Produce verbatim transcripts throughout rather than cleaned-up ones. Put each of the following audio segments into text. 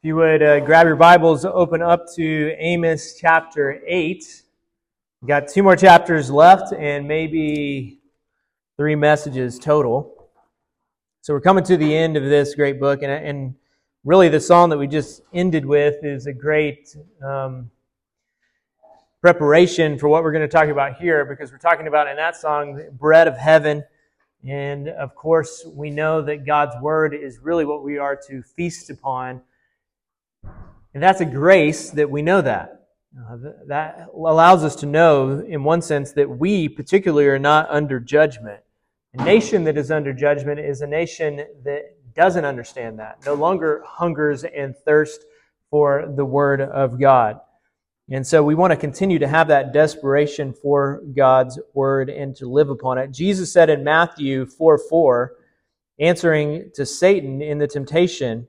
If you would uh, grab your Bibles, open up to Amos chapter eight. We've got two more chapters left and maybe three messages total. So we're coming to the end of this great book, and, and really the psalm that we just ended with is a great um, preparation for what we're going to talk about here, because we're talking about in that song, bread of heaven. And of course, we know that God's word is really what we are to feast upon. And that's a grace that we know that. Uh, that allows us to know, in one sense, that we particularly are not under judgment. A nation that is under judgment is a nation that doesn't understand that, no longer hungers and thirsts for the word of God. And so we want to continue to have that desperation for God's word and to live upon it. Jesus said in Matthew four four, answering to Satan in the temptation,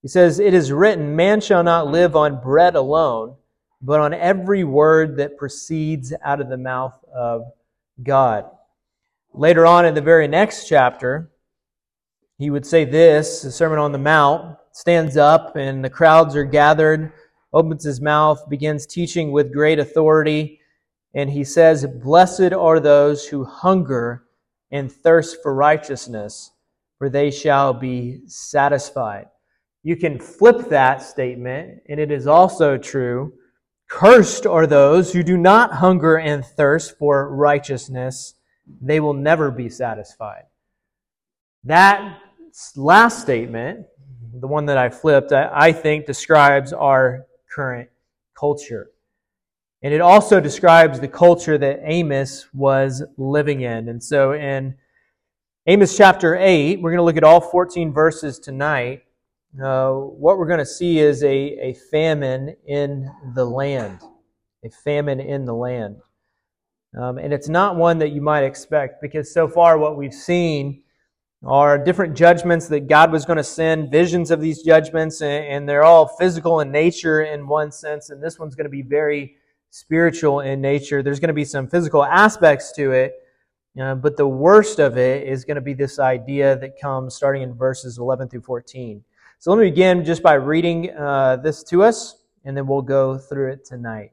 He says, "It is written, man shall not live on bread alone, but on every word that proceeds out of the mouth of God." Later on in the very next chapter, he would say this, the Sermon on the Mount, stands up and the crowds are gathered, opens his mouth, begins teaching with great authority, and he says, "Blessed are those who hunger and thirst for righteousness, for they shall be satisfied." You can flip that statement, and it is also true. Cursed are those who do not hunger and thirst for righteousness. They will never be satisfied. That last statement, the one that I flipped, I think describes our current culture. And it also describes the culture that Amos was living in. And so in Amos chapter eight, we're going to look at all fourteen verses tonight. Uh, what we're going to see is a, a famine in the land, a famine in the land. Um, and it's not one that you might expect, because so far what we've seen are different judgments that God was going to send, visions of these judgments, and, and they're all physical in nature in one sense, and this one's going to be very spiritual in nature. There's going to be some physical aspects to it, uh, but the worst of it is going to be this idea that comes starting in verses eleven through fourteen. So let me begin just by reading uh, this to us, and then we'll go through it tonight.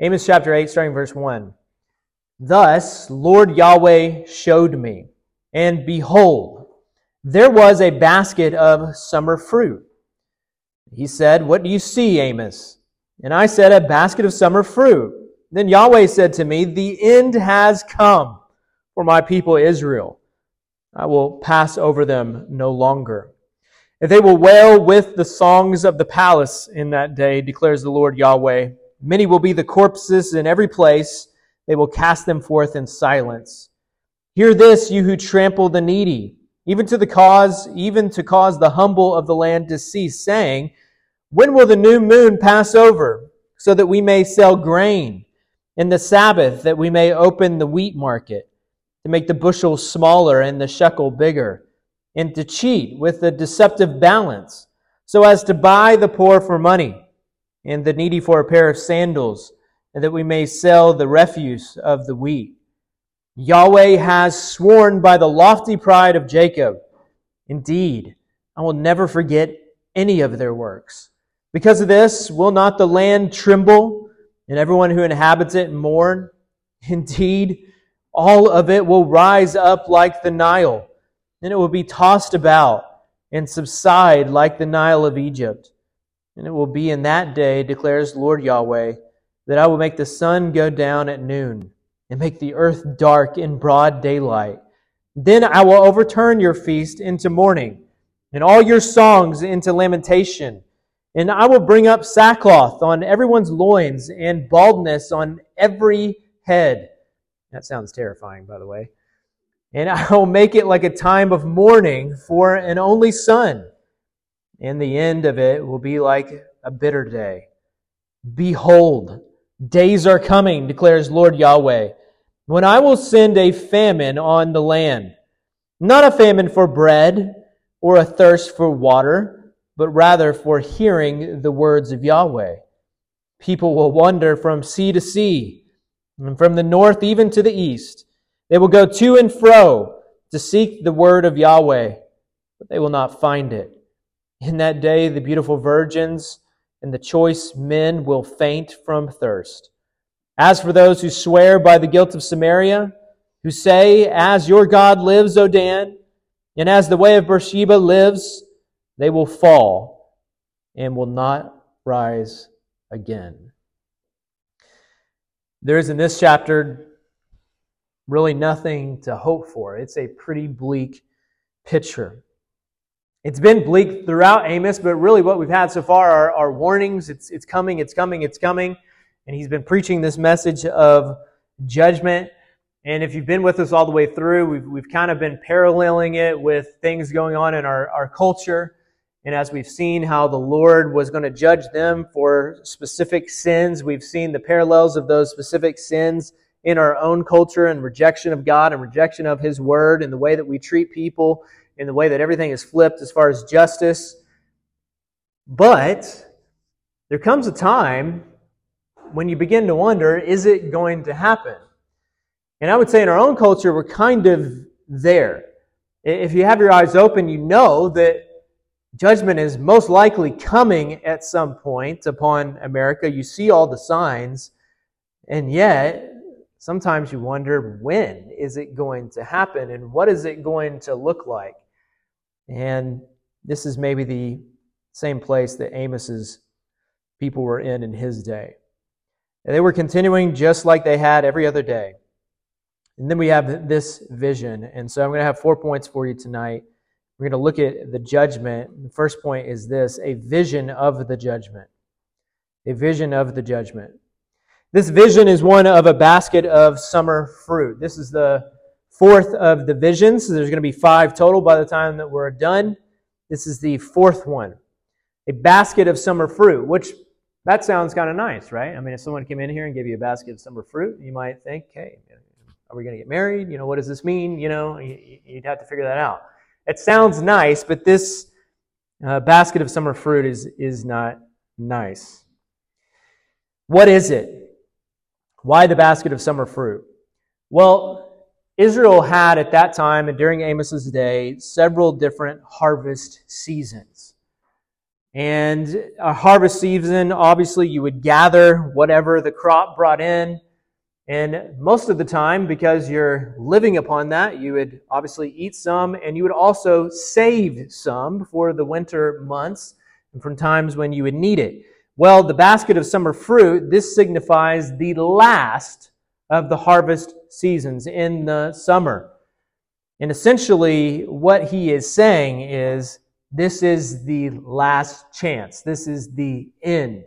Amos chapter eight, starting verse one. "Thus Lord Yahweh showed me, and behold, there was a basket of summer fruit. He said, 'What do you see, Amos?' And I said, 'A basket of summer fruit.' Then Yahweh said to me, 'The end has come for my people Israel. I will pass over them no longer. And they will wail with the songs of the palace in that day, declares the Lord Yahweh. Many will be the corpses in every place. They will cast them forth in silence. Hear this, you who trample the needy, even to the cause, even to cause the humble of the land to cease, saying, when will the new moon pass over, so that we may sell grain, and the Sabbath, that we may open the wheat market, to make the bushel smaller and the shekel bigger, and to cheat with a deceptive balance, so as to buy the poor for money, and the needy for a pair of sandals, and that we may sell the refuse of the wheat. Yahweh has sworn by the lofty pride of Jacob, indeed, I will never forget any of their works. Because of this, will not the land tremble, and everyone who inhabits it mourn? Indeed, all of it will rise up like the Nile, and it will be tossed about and subside like the Nile of Egypt. And it will be in that day, declares Lord Yahweh, that I will make the sun go down at noon and make the earth dark in broad daylight. Then I will overturn your feast into mourning and all your songs into lamentation. And I will bring up sackcloth on everyone's loins and baldness on every head." That sounds terrifying, by the way. "And I will make it like a time of mourning for an only son, and the end of it will be like a bitter day. Behold, days are coming, declares Lord Yahweh, when I will send a famine on the land, not a famine for bread or a thirst for water, but rather for hearing the words of Yahweh. People will wander from sea to sea, and from the north even to the east. They will go to and fro to seek the word of Yahweh, but they will not find it. In that day, the beautiful virgins and the choice men will faint from thirst. As for those who swear by the guilt of Samaria, who say, as your God lives, O Dan, and as the way of Beersheba lives, they will fall and will not rise again. There is in this chapter really nothing to hope for. It's a pretty bleak picture. It's been bleak throughout Amos, but really what we've had so far are, are warnings. It's, it's coming, it's coming, it's coming. And he's been preaching this message of judgment. And if you've been with us all the way through, we've, we've kind of been paralleling it with things going on in our, our culture. And as we've seen how the Lord was going to judge them for specific sins, we've seen the parallels of those specific sins in our own culture and rejection of God and rejection of His Word and the way that we treat people and the way that everything is flipped as far as justice. But there comes a time when you begin to wonder, is it going to happen? And I would say in our own culture, we're kind of there. If you have your eyes open, you know that judgment is most likely coming at some point upon America. You see all the signs, and yet sometimes you wonder, when is it going to happen and what is it going to look like? And this is maybe the same place that Amos's people were in in his day. And they were continuing just like they had every other day. And then we have this vision. And so I'm going to have four points for you tonight. We're going to look at the judgment. The first point is this, a vision of the judgment. A vision of the judgment. This vision is one of a basket of summer fruit. This is the fourth of the visions. So there's going to be five total by the time that we're done. This is the fourth one. A basket of summer fruit, which that sounds kind of nice, right? I mean, if someone came in here and gave you a basket of summer fruit, you might think, hey, are we going to get married? You know, what does this mean? You know, you'd have to figure that out. It sounds nice, but this uh, basket of summer fruit is, is not nice. What is it? Why the basket of summer fruit? Well, Israel had at that time and during Amos's day several different harvest seasons. And a harvest season, obviously, you would gather whatever the crop brought in. And most of the time, because you're living upon that, you would obviously eat some, and you would also save some for the winter months and from times when you would need it. Well, the basket of summer fruit, this signifies the last of the harvest seasons in the summer. And essentially, what he is saying is, this is the last chance. This is the end.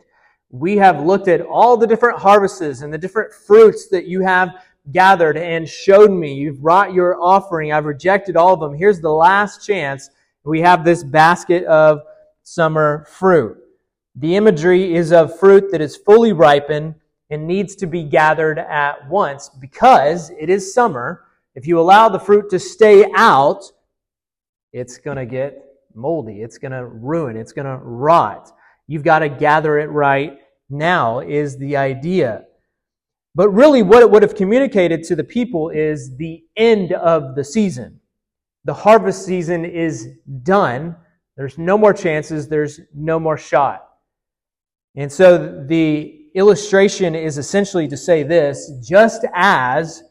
We have looked at all the different harvests and the different fruits that you have gathered and showed me. You've brought your offering. I've rejected all of them. Here's the last chance. We have this basket of summer fruit. The imagery is of fruit that is fully ripened and needs to be gathered at once because it is summer. If you allow the fruit to stay out, it's going to get moldy. It's going to ruin. It's going to rot. You've got to gather it right now is the idea. But really what it would have communicated to the people is the end of the season. The harvest season is done. There's no more chances. There's no more shot. And so the illustration is essentially to say this, just as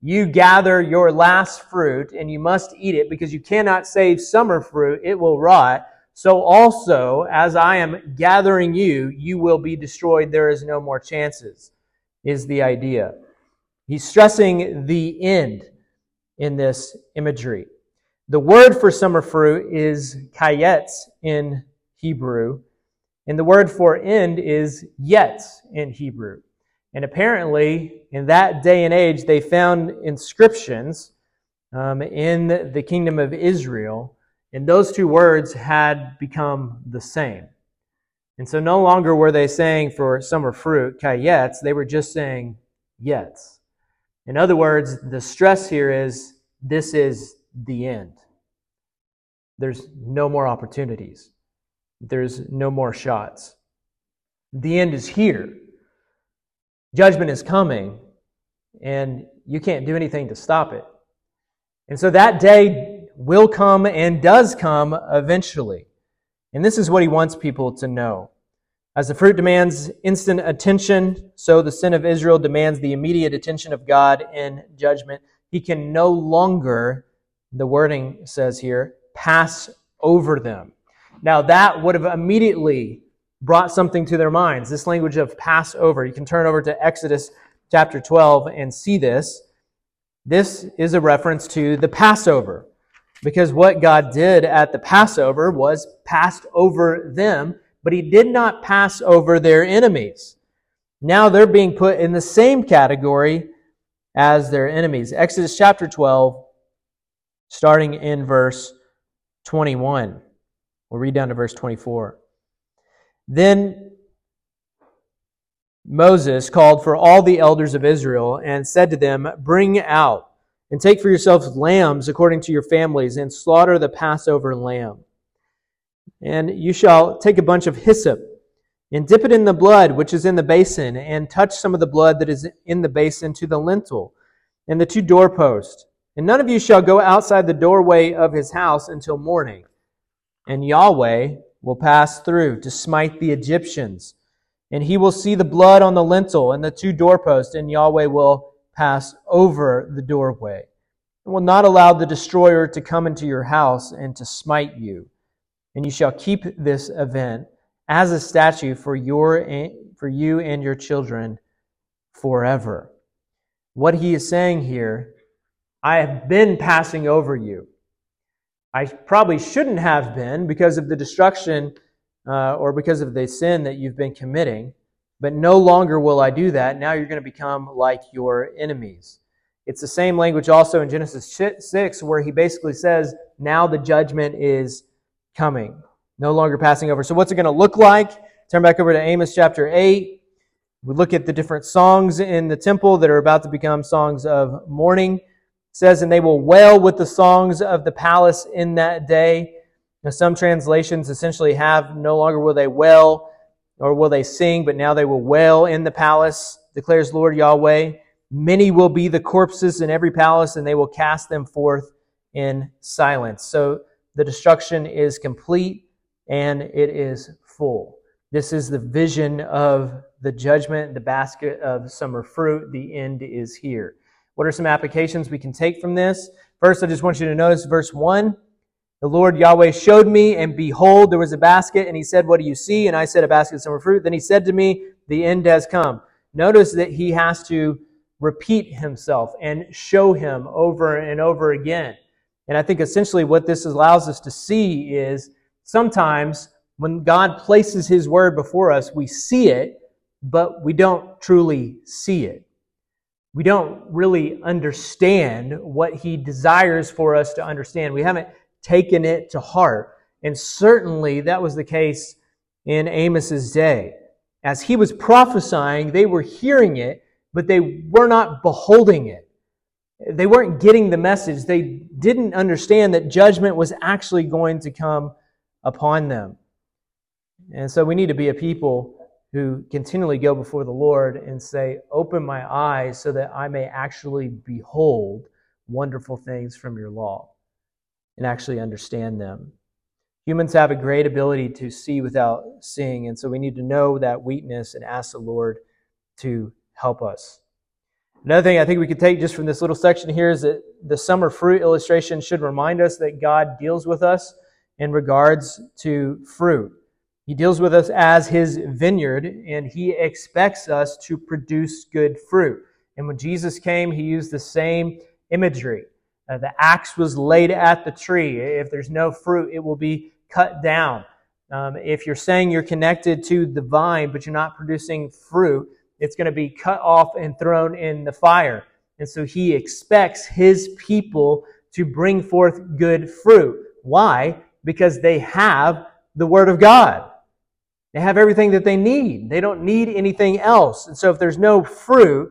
you gather your last fruit and you must eat it because you cannot save summer fruit, it will rot. So also, as I am gathering you, you will be destroyed. There is no more chances, is the idea. He's stressing the end in this imagery. The word for summer fruit is kayetz in Hebrew, and the word for end is yetz in Hebrew. And apparently, in that day and age, they found inscriptions um, in the kingdom of Israel. And those two words had become the same. And so no longer were they saying for summer fruit, kayetz, they were just saying yetz. In other words, the stress here is, this is the end. There's no more opportunities. There's no more shots. The end is here. Judgment is coming, and you can't do anything to stop it. And so that day will come and does come eventually. And this is what he wants people to know. As the fruit demands instant attention, so the sin of Israel demands the immediate attention of God in judgment. He can no longer, the wording says here, pass over them. Now that would have immediately brought something to their minds, this language of Passover. You can turn over to Exodus chapter twelve and see this. This is a reference to the Passover, because what God did at the Passover was passed over them, but he did not pass over their enemies. Now they're being put in the same category as their enemies. Exodus chapter twelve, starting in verse twenty-one. We'll read down to verse twenty-four. Then Moses called for all the elders of Israel and said to them, "Bring out and take for yourselves lambs according to your families and slaughter the Passover lamb. And you shall take a bunch of hyssop and dip it in the blood which is in the basin and touch some of the blood that is in the basin to the lintel and the two doorposts. And none of you shall go outside the doorway of his house until morning. And Yahweh will pass through to smite the Egyptians. And he will see the blood on the lintel and the two doorposts, and Yahweh will pass over the doorway, and will not allow the destroyer to come into your house and to smite you. And you shall keep this event as a statute for your for you and your children forever." What he is saying here, I have been passing over you. I probably shouldn't have been because of the destruction Uh, or because of the sin that you've been committing, but no longer will I do that. Now you're going to become like your enemies. It's the same language also in Genesis six, where he basically says, now the judgment is coming, no longer passing over. So what's it going to look like? Turn back over to Amos chapter eight. We look at the different songs in the temple that are about to become songs of mourning. It says, "And they will wail with the songs of the palace in that day." Now, some translations essentially have, no longer will they wail or will they sing, but now they will wail in the palace, declares Lord Yahweh. Many will be the corpses in every palace, and they will cast them forth in silence. So the destruction is complete and it is full. This is the vision of the judgment, the basket of summer fruit. The end is here. What are some applications we can take from this? First, I just want you to notice verse one. The Lord Yahweh showed me, and behold, there was a basket, and he said, "What do you see?" And I said, "A basket of summer fruit." Then he said to me, "The end has come." Notice that he has to repeat himself and show him over and over again. And I think essentially what this allows us to see is sometimes when God places his word before us, we see it, but we don't truly see it. We don't really understand what he desires for us to understand. We haven't taken it to heart. And certainly that was the case in Amos's day. As he was prophesying, they were hearing it, but they were not beholding it. They weren't getting the message. They didn't understand that judgment was actually going to come upon them. And so we need to be a people who continually go before the Lord and say, "Open my eyes so that I may actually behold wonderful things from your law," and actually understand them. Humans have a great ability to see without seeing, and so we need to know that weakness and ask the Lord to help us. Another thing I think we could take just from this little section here is that the summer fruit illustration should remind us that God deals with us in regards to fruit. He deals with us as his vineyard, and he expects us to produce good fruit. And when Jesus came, he used the same imagery. Uh, the axe was laid at the tree. If there's no fruit, it will be cut down. Um, if you're saying you're connected to the vine, but you're not producing fruit, it's going to be cut off and thrown in the fire. And so he expects his people to bring forth good fruit. Why? Because they have the Word of God. They have everything that they need. They don't need anything else. And so if there's no fruit,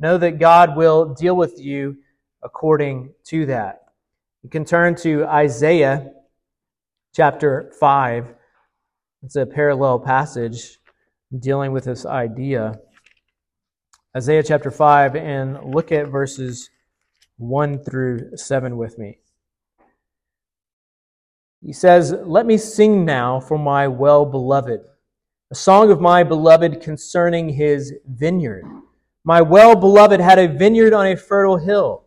know that God will deal with you according to that. You can turn to Isaiah chapter five. It's a parallel passage dealing with this idea. Isaiah chapter five, and look at verses one through seven with me. He says, "Let me sing now for my well-beloved, a song of my beloved concerning his vineyard. My well-beloved had a vineyard on a fertile hill.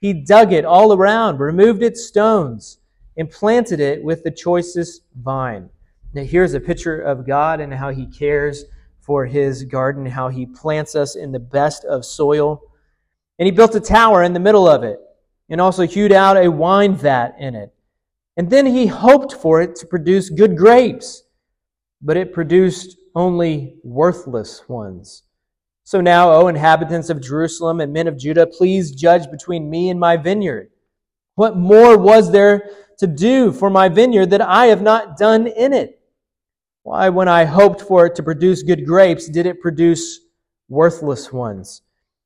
He dug it all around, removed its stones, and planted it with the choicest vine." Now here's a picture of God and how he cares for his garden, how he plants us in the best of soil. "And he built a tower in the middle of it, and also hewed out a wine vat in it. And then he hoped for it to produce good grapes, but it produced only worthless ones. So now, O inhabitants of Jerusalem and men of Judah, please judge between me and my vineyard. What more was there to do for my vineyard that I have not done in it? Why, when I hoped for it to produce good grapes, did it produce worthless ones?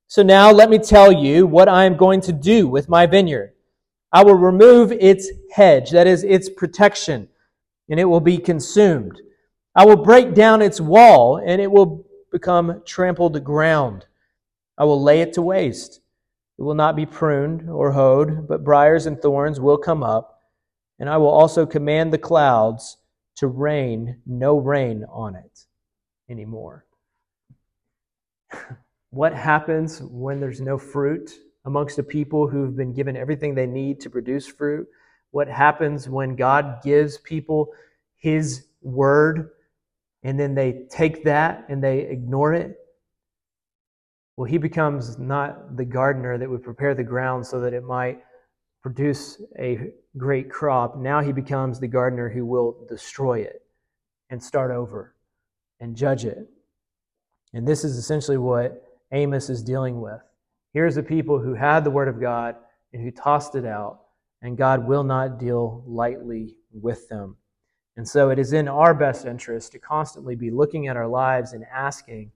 So now let me tell you what I am going to do with my vineyard. I will remove its hedge," that is, its protection, "and it will be consumed. I will break down its wall, and it will become trampled ground. I will lay it to waste. It will not be pruned or hoed, but briars and thorns will come up, and I will also command the clouds to rain no rain on it anymore." What happens when there's no fruit amongst the people who've been given everything they need to produce fruit? What happens when God gives people his word and then they take that and they ignore it? Well, he becomes not the gardener that would prepare the ground so that it might produce a great crop. Now he becomes the gardener who will destroy it and start over and judge it. And this is essentially what Amos is dealing with. Here's the people who had the word of God and who tossed it out, and God will not deal lightly with them. And so it is in our best interest to constantly be looking at our lives and asking,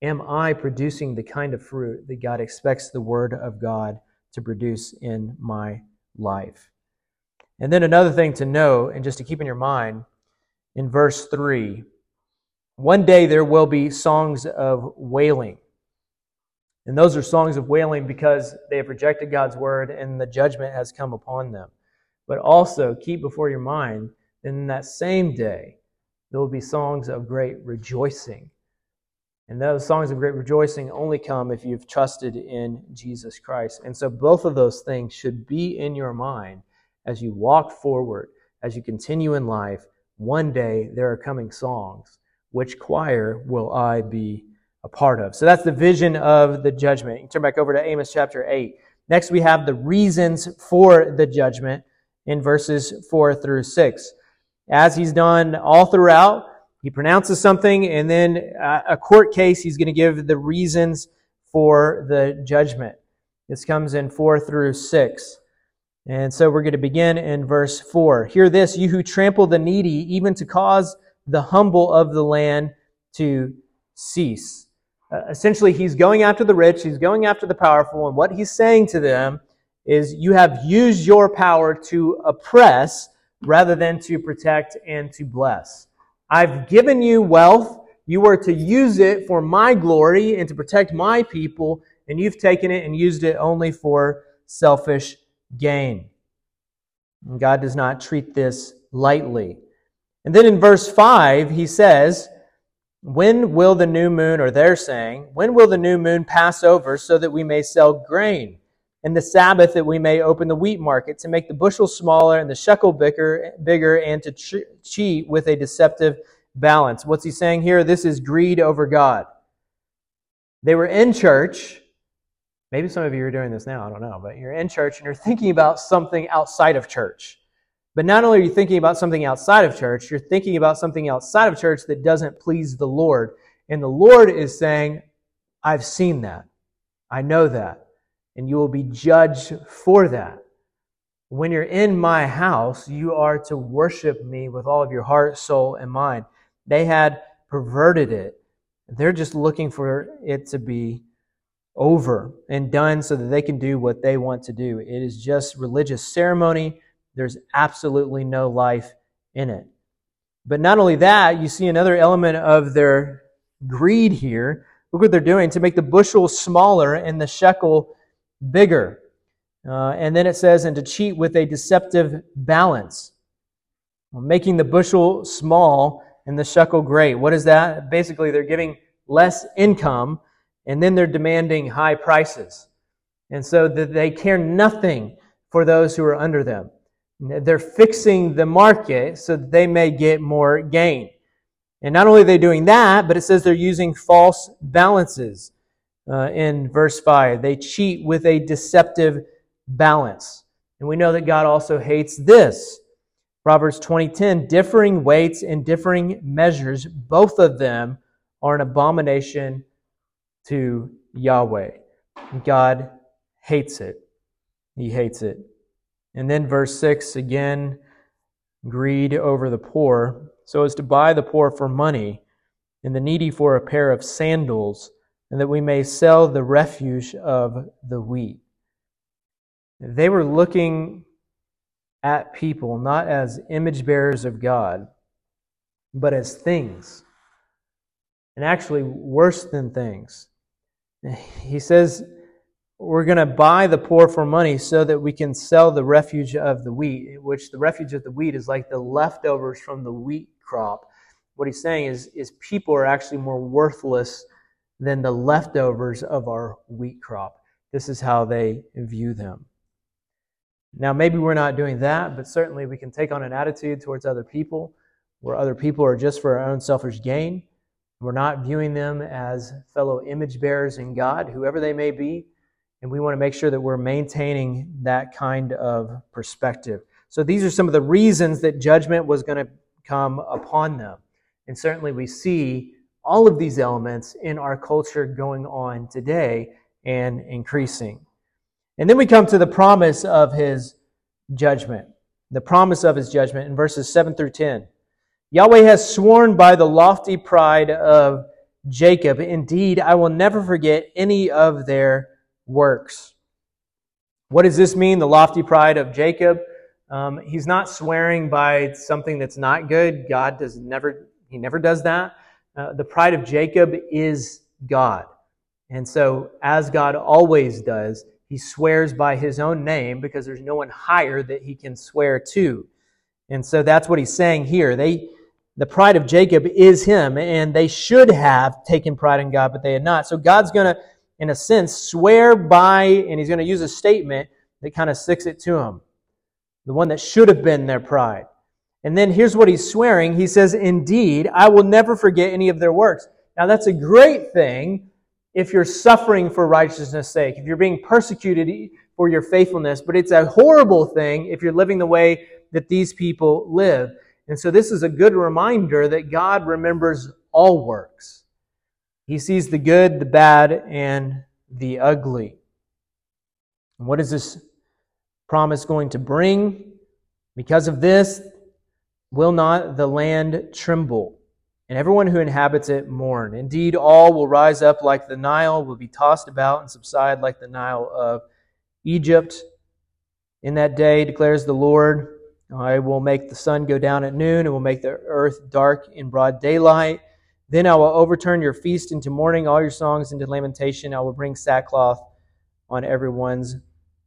am I producing the kind of fruit that God expects the word of God to produce in my life? And then another thing to know, and just to keep in your mind, in verse three, one day there will be songs of wailing. And those are songs of wailing because they have rejected God's word and the judgment has come upon them. But also keep before your mind, in that same day, there will be songs of great rejoicing. And those songs of great rejoicing only come if you've trusted in Jesus Christ. And so both of those things should be in your mind as you walk forward, as you continue in life. One day there are coming songs. Which choir will I be a part of? So that's the vision of the judgment. You can turn back over to Amos chapter eight. Next we have the reasons for the judgment in verses four through six. As he's done all throughout, he pronounces something, and then a court case, he's going to give the reasons for the judgment. This comes in four through six. And so we're going to begin in verse four. "Hear this, you who trample the needy, even to cause the humble of the land to cease." Uh, essentially, he's going after the rich, he's going after the powerful, and what he's saying to them is, you have used your power to oppress rather than to protect and to bless. I've given you wealth. You were to use it for my glory and to protect my people, and you've taken it and used it only for selfish gain. And God does not treat this lightly. And then in verse five, he says, "When will the new moon," or they're saying, "When will the new moon pass over so that we may sell grain? And the Sabbath that we may open the wheat market, to make the bushel smaller and the shekel bigger, bigger and to tre- cheat with a deceptive balance." What's he saying here? This is greed over God. They were in church. Maybe some of you are doing this now, I don't know. But you're in church and you're thinking about something outside of church. But not only are you thinking about something outside of church, you're thinking about something outside of church that doesn't please the Lord. And the Lord is saying, I've seen that. I know that. And you will be judged for that. When you're in my house, you are to worship me with all of your heart, soul, and mind. They had perverted it. They're just looking for it to be over and done so that they can do what they want to do. It is just religious ceremony. There's absolutely no life in it. But not only that, you see another element of their greed here. Look what they're doing, to make the bushel smaller and the shekel bigger. Uh, and then it says, and to cheat with a deceptive balance. Making the bushel small and the shekel great. What is that? Basically, they're giving less income, and then they're demanding high prices. And so that they care nothing for those who are under them. They're fixing the market so that they may get more gain. And not only are they doing that, but it says they're using false balances. Uh, in verse five, they cheat with a deceptive balance. And we know that God also hates this. Proverbs twenty ten, differing weights and differing measures, both of them are an abomination to Yahweh. God hates it. He hates it. And then verse six again, greed over the poor, so as to buy the poor for money and the needy for a pair of sandals, and that we may sell the refuse of the wheat. They were looking at people not as image bearers of God, but as things, and actually worse than things. He says, we're going to buy the poor for money so that we can sell the refuse of the wheat, which the refuse of the wheat is like the leftovers from the wheat crop. What he's saying is, is people are actually more worthless than the leftovers of our wheat crop. This is how they view them. Now, maybe we're not doing that, but certainly we can take on an attitude towards other people where other people are just for our own selfish gain. We're not viewing them as fellow image bearers in God, whoever they may be, and we want to make sure that we're maintaining that kind of perspective. So these are some of the reasons that judgment was going to come upon them. And certainly we see all of these elements in our culture going on today and increasing. And then we come to the promise of his judgment. The promise of his judgment in verses seven through ten. Yahweh has sworn by the lofty pride of Jacob, indeed, I will never forget any of their works. What does this mean, the lofty pride of Jacob? Um, he's not swearing by something that's not good. God does never, he never does that. Uh, the pride of Jacob is God. And so, as God always does, he swears by his own name because there's no one higher that he can swear to. And so that's what he's saying here. They, the pride of Jacob is him, and they should have taken pride in God, but they had not. So God's going to, in a sense, swear by, and he's going to use a statement that kind of sticks it to him, the one that should have been their pride. And then here's what he's swearing. He says, indeed, I will never forget any of their works. Now, that's a great thing if you're suffering for righteousness' sake, if you're being persecuted for your faithfulness, but it's a horrible thing if you're living the way that these people live. And so this is a good reminder that God remembers all works. He sees the good, the bad, and the ugly. And what is this promise going to bring? Because of this, will not the land tremble, and everyone who inhabits it mourn. Indeed, all will rise up like the Nile, will be tossed about and subside like the Nile of Egypt. In that day, declares the Lord, I will make the sun go down at noon, and will make the earth dark in broad daylight. Then I will overturn your feast into mourning, all your songs into lamentation. I will bring sackcloth on everyone's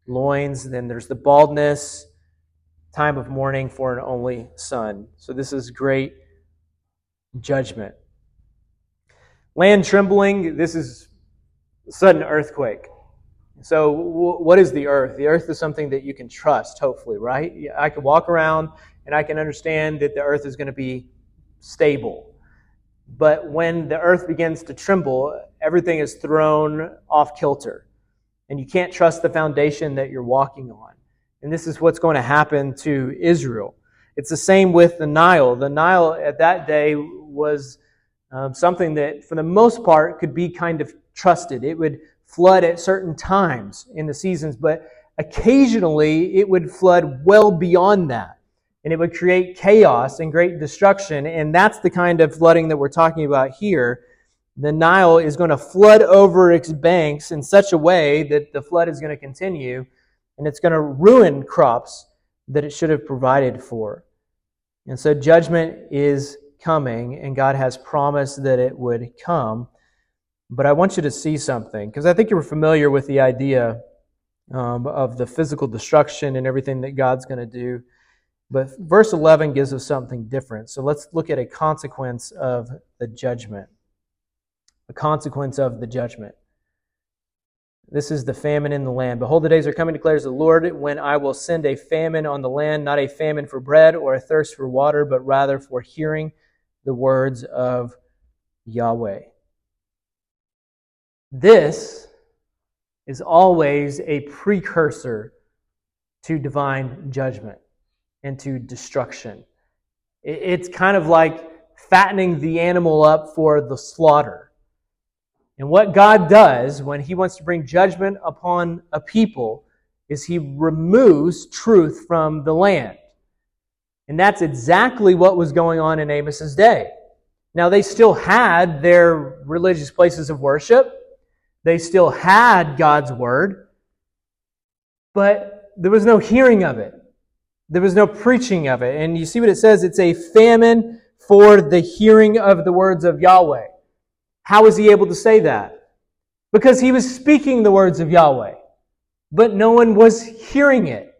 loins. Then there's the baldness, time of mourning for an only son. So this is great judgment. Land trembling, this is a sudden earthquake. So what is the earth? The earth is something that you can trust, hopefully, right? I can walk around and I can understand that the earth is going to be stable. But when the earth begins to tremble, everything is thrown off kilter. And you can't trust the foundation that you're walking on. And this is what's going to happen to Israel. It's the same with the Nile. The Nile at that day was um, something that, for the most part, could be kind of trusted. It would flood at certain times in the seasons, but occasionally it would flood well beyond that, and it would create chaos and great destruction, and that's the kind of flooding that we're talking about here. The Nile is going to flood over its banks in such a way that the flood is going to continue, and it's going to ruin crops that it should have provided for. And so judgment is coming, and God has promised that it would come. But I want you to see something, because I think you're familiar with the idea um, of the physical destruction and everything that God's going to do. But verse eleven gives us something different. So let's look at a consequence of the judgment. A consequence of the judgment. This is the famine in the land. Behold, the days are coming, declares the Lord, when I will send a famine on the land, not a famine for bread or a thirst for water, but rather for hearing the words of Yahweh. This is always a precursor to divine judgment and to destruction. It's kind of like fattening the animal up for the slaughter. And what God does when He wants to bring judgment upon a people is He removes truth from the land. And that's exactly what was going on in Amos's day. Now, they still had their religious places of worship. They still had God's Word. But there was no hearing of it. There was no preaching of it. And you see what it says? It's a famine for the hearing of the words of Yahweh. How was he able to say that? Because he was speaking the words of Yahweh, but no one was hearing it.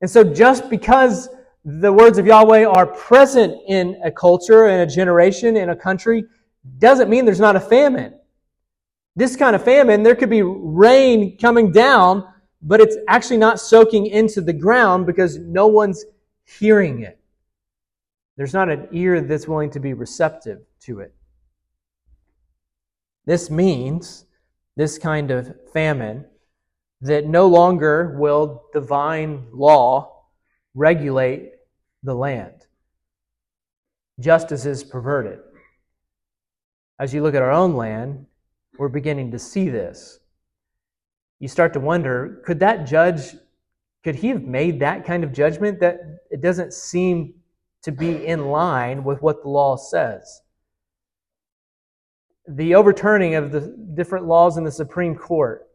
And so just because the words of Yahweh are present in a culture, in a generation, in a country, doesn't mean there's not a famine. This kind of famine, there could be rain coming down, but it's actually not soaking into the ground because no one's hearing it. There's not an ear that's willing to be receptive to it. This means, this kind of famine, that no longer will divine law regulate the land. Justice is perverted. As you look at our own land, we're beginning to see this. You start to wonder, could that judge, could he have made that kind of judgment that it doesn't seem to be in line with what the law says? The overturning of the different laws in the Supreme Court,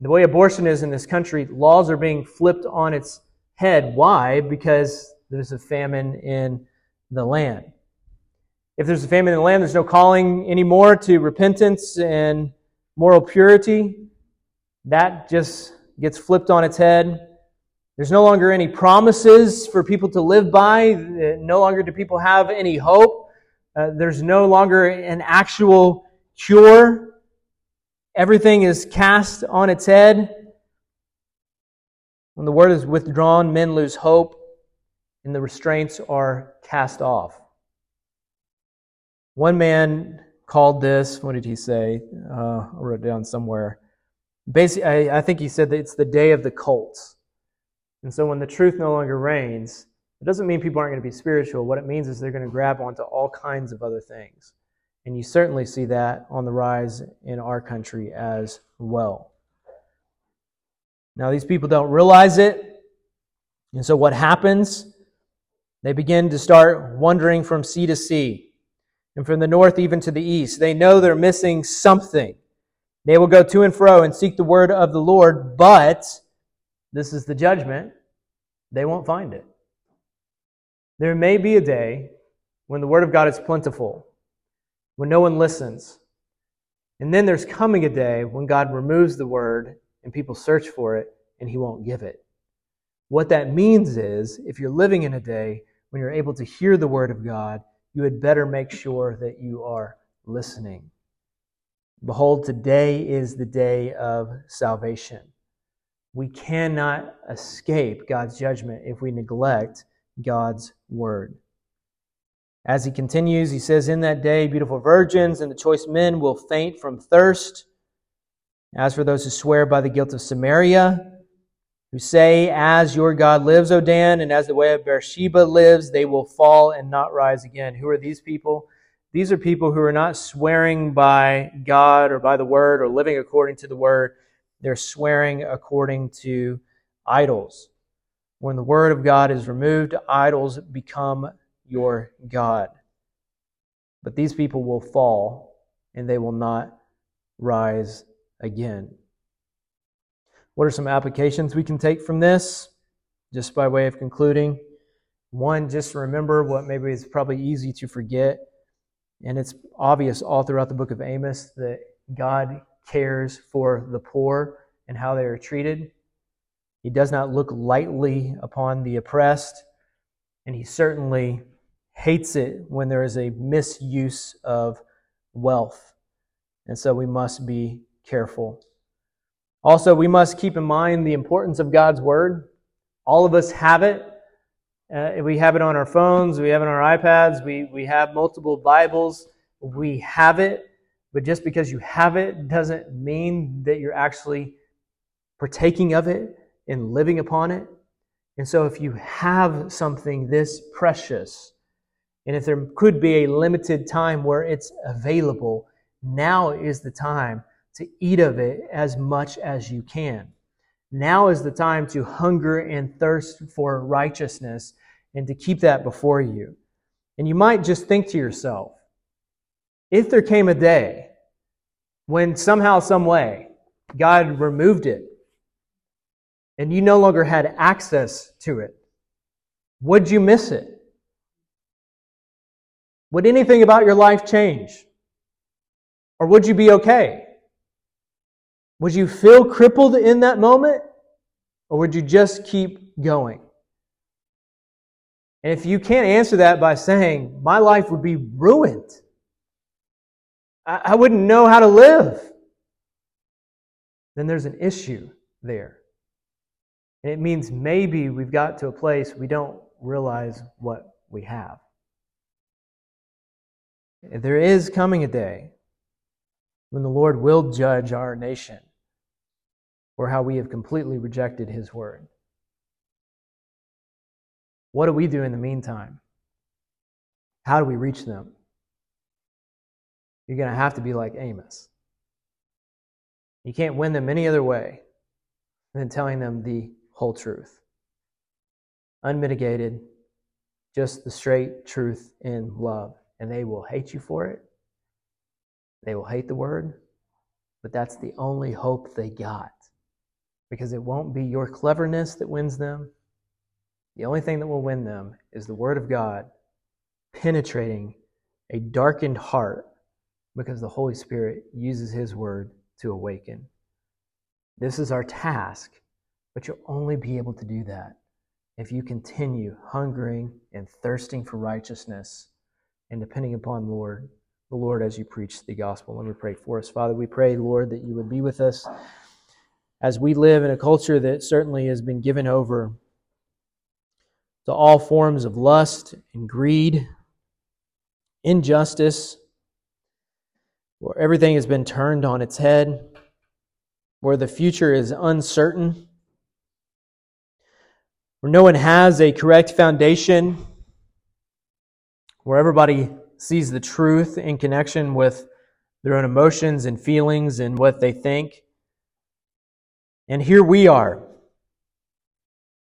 the way abortion is in this country, laws are being flipped on its head. Why? Because there's a famine in the land. If there's a famine in the land, there's no calling anymore to repentance and moral purity. That just gets flipped on its head. There's no longer any promises for people to live by. No longer do people have any hope. Uh, there's no longer an actual cure. Everything is cast on its head. When the word is withdrawn, men lose hope, and the restraints are cast off. One man called this, what did he say? Uh, I wrote it down somewhere. Basically, I, I think he said that it's the day of the cults. And so when the truth no longer reigns, it doesn't mean people aren't going to be spiritual. What it means is they're going to grab onto all kinds of other things. And you certainly see that on the rise in our country as well. Now, these people don't realize it. And so what happens? They begin to start wandering from sea to sea, and from the north even to the east. They know they're missing something. They will go to and fro and seek the word of the Lord, but this is the judgment. They won't find it. There may be a day when the Word of God is plentiful, when no one listens. And then there's coming a day when God removes the Word and people search for it and He won't give it. What that means is, if you're living in a day when you're able to hear the Word of God, you had better make sure that you are listening. Behold, today is the day of salvation. We cannot escape God's judgment if we neglect God's word. As he continues, he says, in that day, beautiful virgins and the choice men will faint from thirst. As for those who swear by the guilt of Samaria, who say, as your God lives, O Dan, and as the way of Beersheba lives, they will fall and not rise again. Who are these people? These are people who are not swearing by God or by the word or living according to the word. They're swearing according to idols. When the word of God is removed, idols become your God. But these people will fall, and they will not rise again. What are some applications we can take from this? Just by way of concluding. One, just remember what maybe is probably easy to forget. And it's obvious all throughout the book of Amos that God cares for the poor and how they are treated. He does not look lightly upon the oppressed. and he certainly hates it when there is a misuse of wealth. And so we must be careful. Also, we must keep in mind the importance of God's Word. All of us have it. Uh, we have it on our phones, we have it on our iPads, we, we have multiple Bibles. We have it, but just because you have it doesn't mean that you're actually partaking of it and living upon it. And so if you have something this precious, and if there could be a limited time where it's available, now is the time to eat of it as much as you can. Now is the time to hunger and thirst for righteousness and to keep that before you. And you might just think to yourself, if there came a day when somehow, some way, God removed it and you no longer had access to it, would you miss it? Would anything about your life change? Or would you be okay? Would you feel crippled in that moment? Or would you just keep going? And if you can't answer that by saying, my life would be ruined, I, I wouldn't know how to live, then there's an issue there. And it means maybe we've got to a place we don't realize what we have. There is coming a day when the Lord will judge our nation for how we have completely rejected His Word. What do we do in the meantime? How do we reach them? You're going to have to be like Amos. You can't win them any other way than telling them the whole truth. Unmitigated, just the straight truth in love. And they will hate you for it. They will hate the Word, but that's the only hope they got, because it won't be your cleverness that wins them. The only thing that will win them is the Word of God penetrating a darkened heart, because the Holy Spirit uses His Word to awaken. This is our task, but you'll only be able to do that if you continue hungering and thirsting for righteousness and depending upon Lord, the Lord as you preach the gospel. Let me pray for us. Father, we pray, Lord, that you would be with us as we live in a culture that certainly has been given over to all forms of lust and greed, injustice, where everything has been turned on its head, where the future is uncertain, where no one has a correct foundation, where everybody sees the truth in connection with their own emotions and feelings and what they think. And here we are.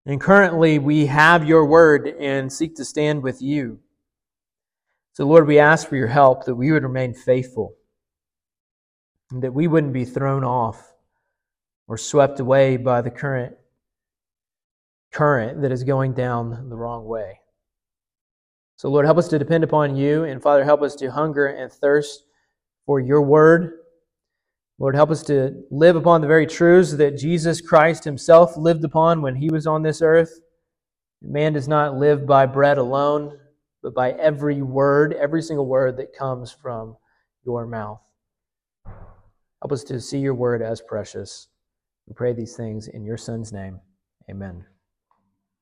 And currently we have your word and seek to stand with you. So Lord, we ask for your help that we would remain faithful, and that we wouldn't be thrown off or swept away by the current current that is going down the wrong way. So Lord, help us to depend upon you, and Father, help us to hunger and thirst for your word. Lord, help us to live upon the very truths that Jesus Christ himself lived upon when he was on this earth. Man does not live by bread alone, but by every word, every single word that comes from your mouth. Help us to see your word as precious. We pray these things in your Son's name. Amen.